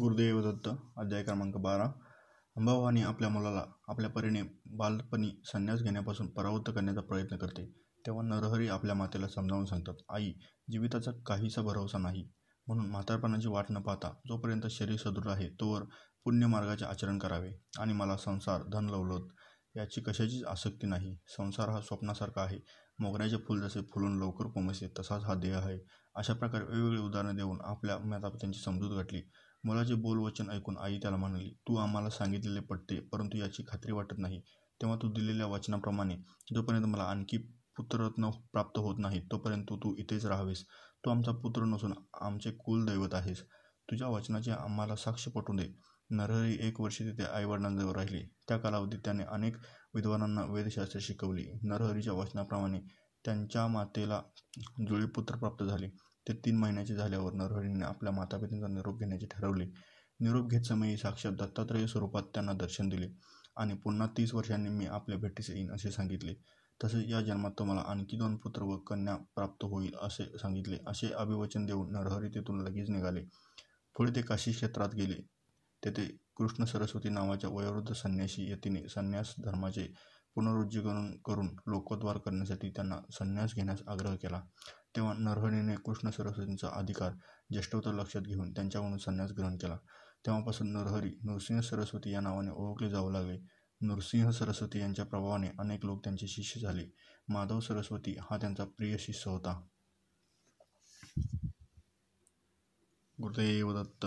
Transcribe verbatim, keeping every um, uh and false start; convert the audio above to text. गुरुदेव दत्त अध्याय क्रमांक बारा. अंबाबाईने आपल्या मुलाला आपल्या परीने बालपणी संन्यास घेण्यापासून परावृत्त करण्याचा प्रयत्न करते तेव्हा नरहरी आपल्या मातेला समजावून सांगतात, आई, जीविताचा काहीसा भरवसा नाही, म्हणून म्हातारपणाची वाट न पाहता जोपर्यंत शरीर सदृढ आहे तोवर पुण्यमार्गाचे आचरण करावे. आणि मला संसार, धन, लवलत याची कशाचीच आसक्ती नाही. संसार हा स्वप्नासारखा आहे. मोगऱ्याचे फुल जसे फुलून लवकर कोमेसते तसाच हा देह आहे. अशा प्रकारे वेगवेगळी उदाहरणं देऊन आपल्या मातापित्यांची समजूत गाठली. मुलाचे बोल वचन ऐकून आई त्याला म्हणाली, तू आम्हाला सांगितलेले पटते, परंतु याची खात्री वाटत नाही. तेव्हा तू दिलेल्या वचनाप्रमाणे जोपर्यंत मला आणखी पुत्ररत्न प्राप्त होत नाही तोपर्यंत तू इथेच राहावेस. तू आमचा पुत्र नसून आमचे कुलदैवत आहेस. तुझ्या वचनाचे आम्हाला साक्ष पटू दे. नरहरी एक वर्ष तिथे आईवडिलांजवळ राहिले. त्या कालावधीत त्याने अनेक विद्वानांना वेदशास्त्रे शिकवली. नरहरीच्या वचनाप्रमाणे त्यांच्या मातेला जुळे पुत्र प्राप्त झाले. ते तीन महिन्याचे झाल्यावर नरहरीने आपल्या मातापित्यांचा निरोप घेण्याचे ठरवले. निरोप घेत समयी साक्षात दत्तात्रेय स्वरूपात त्यांना दर्शन दिले आणि पुन्हा तीस वर्षांनी मी आपल्या भेटीस येईन असे सांगितले. तसेच या जन्मात तुम्हाला आणखी दोन पुत्र व कन्या प्राप्त होईल असे सांगितले. असे अभिवचन देऊन नरहरी तेथून लगेच निघाले. पुढे ते काशी क्षेत्रात गेले. तेथे कृष्ण सरस्वती नावाच्या वयोवृद्ध संन्यासी यतीने संन्यास धर्माचे पुनरुज्जीवन करून लोकोद्धार करण्यासाठी त्यांना संन्यास घेण्यास आग्रह केला. तेव्हा नरहरीने कृष्ण सरस्वतींचा अधिकार ज्येष्ठता लक्षात घेऊन त्यांच्याकडून संन्यास ग्रहण केला. तेव्हापासून नरहरी नृसिंह सरस्वती या नावाने ओळखले जाऊ लागले. नृसिंह सरस्वती यांच्या प्रभावाने अनेक लोक त्यांचे शिष्य झाले. माधव सरस्वती हा त्यांचा प्रिय शिष्य होता. गुरुदेव दत्त.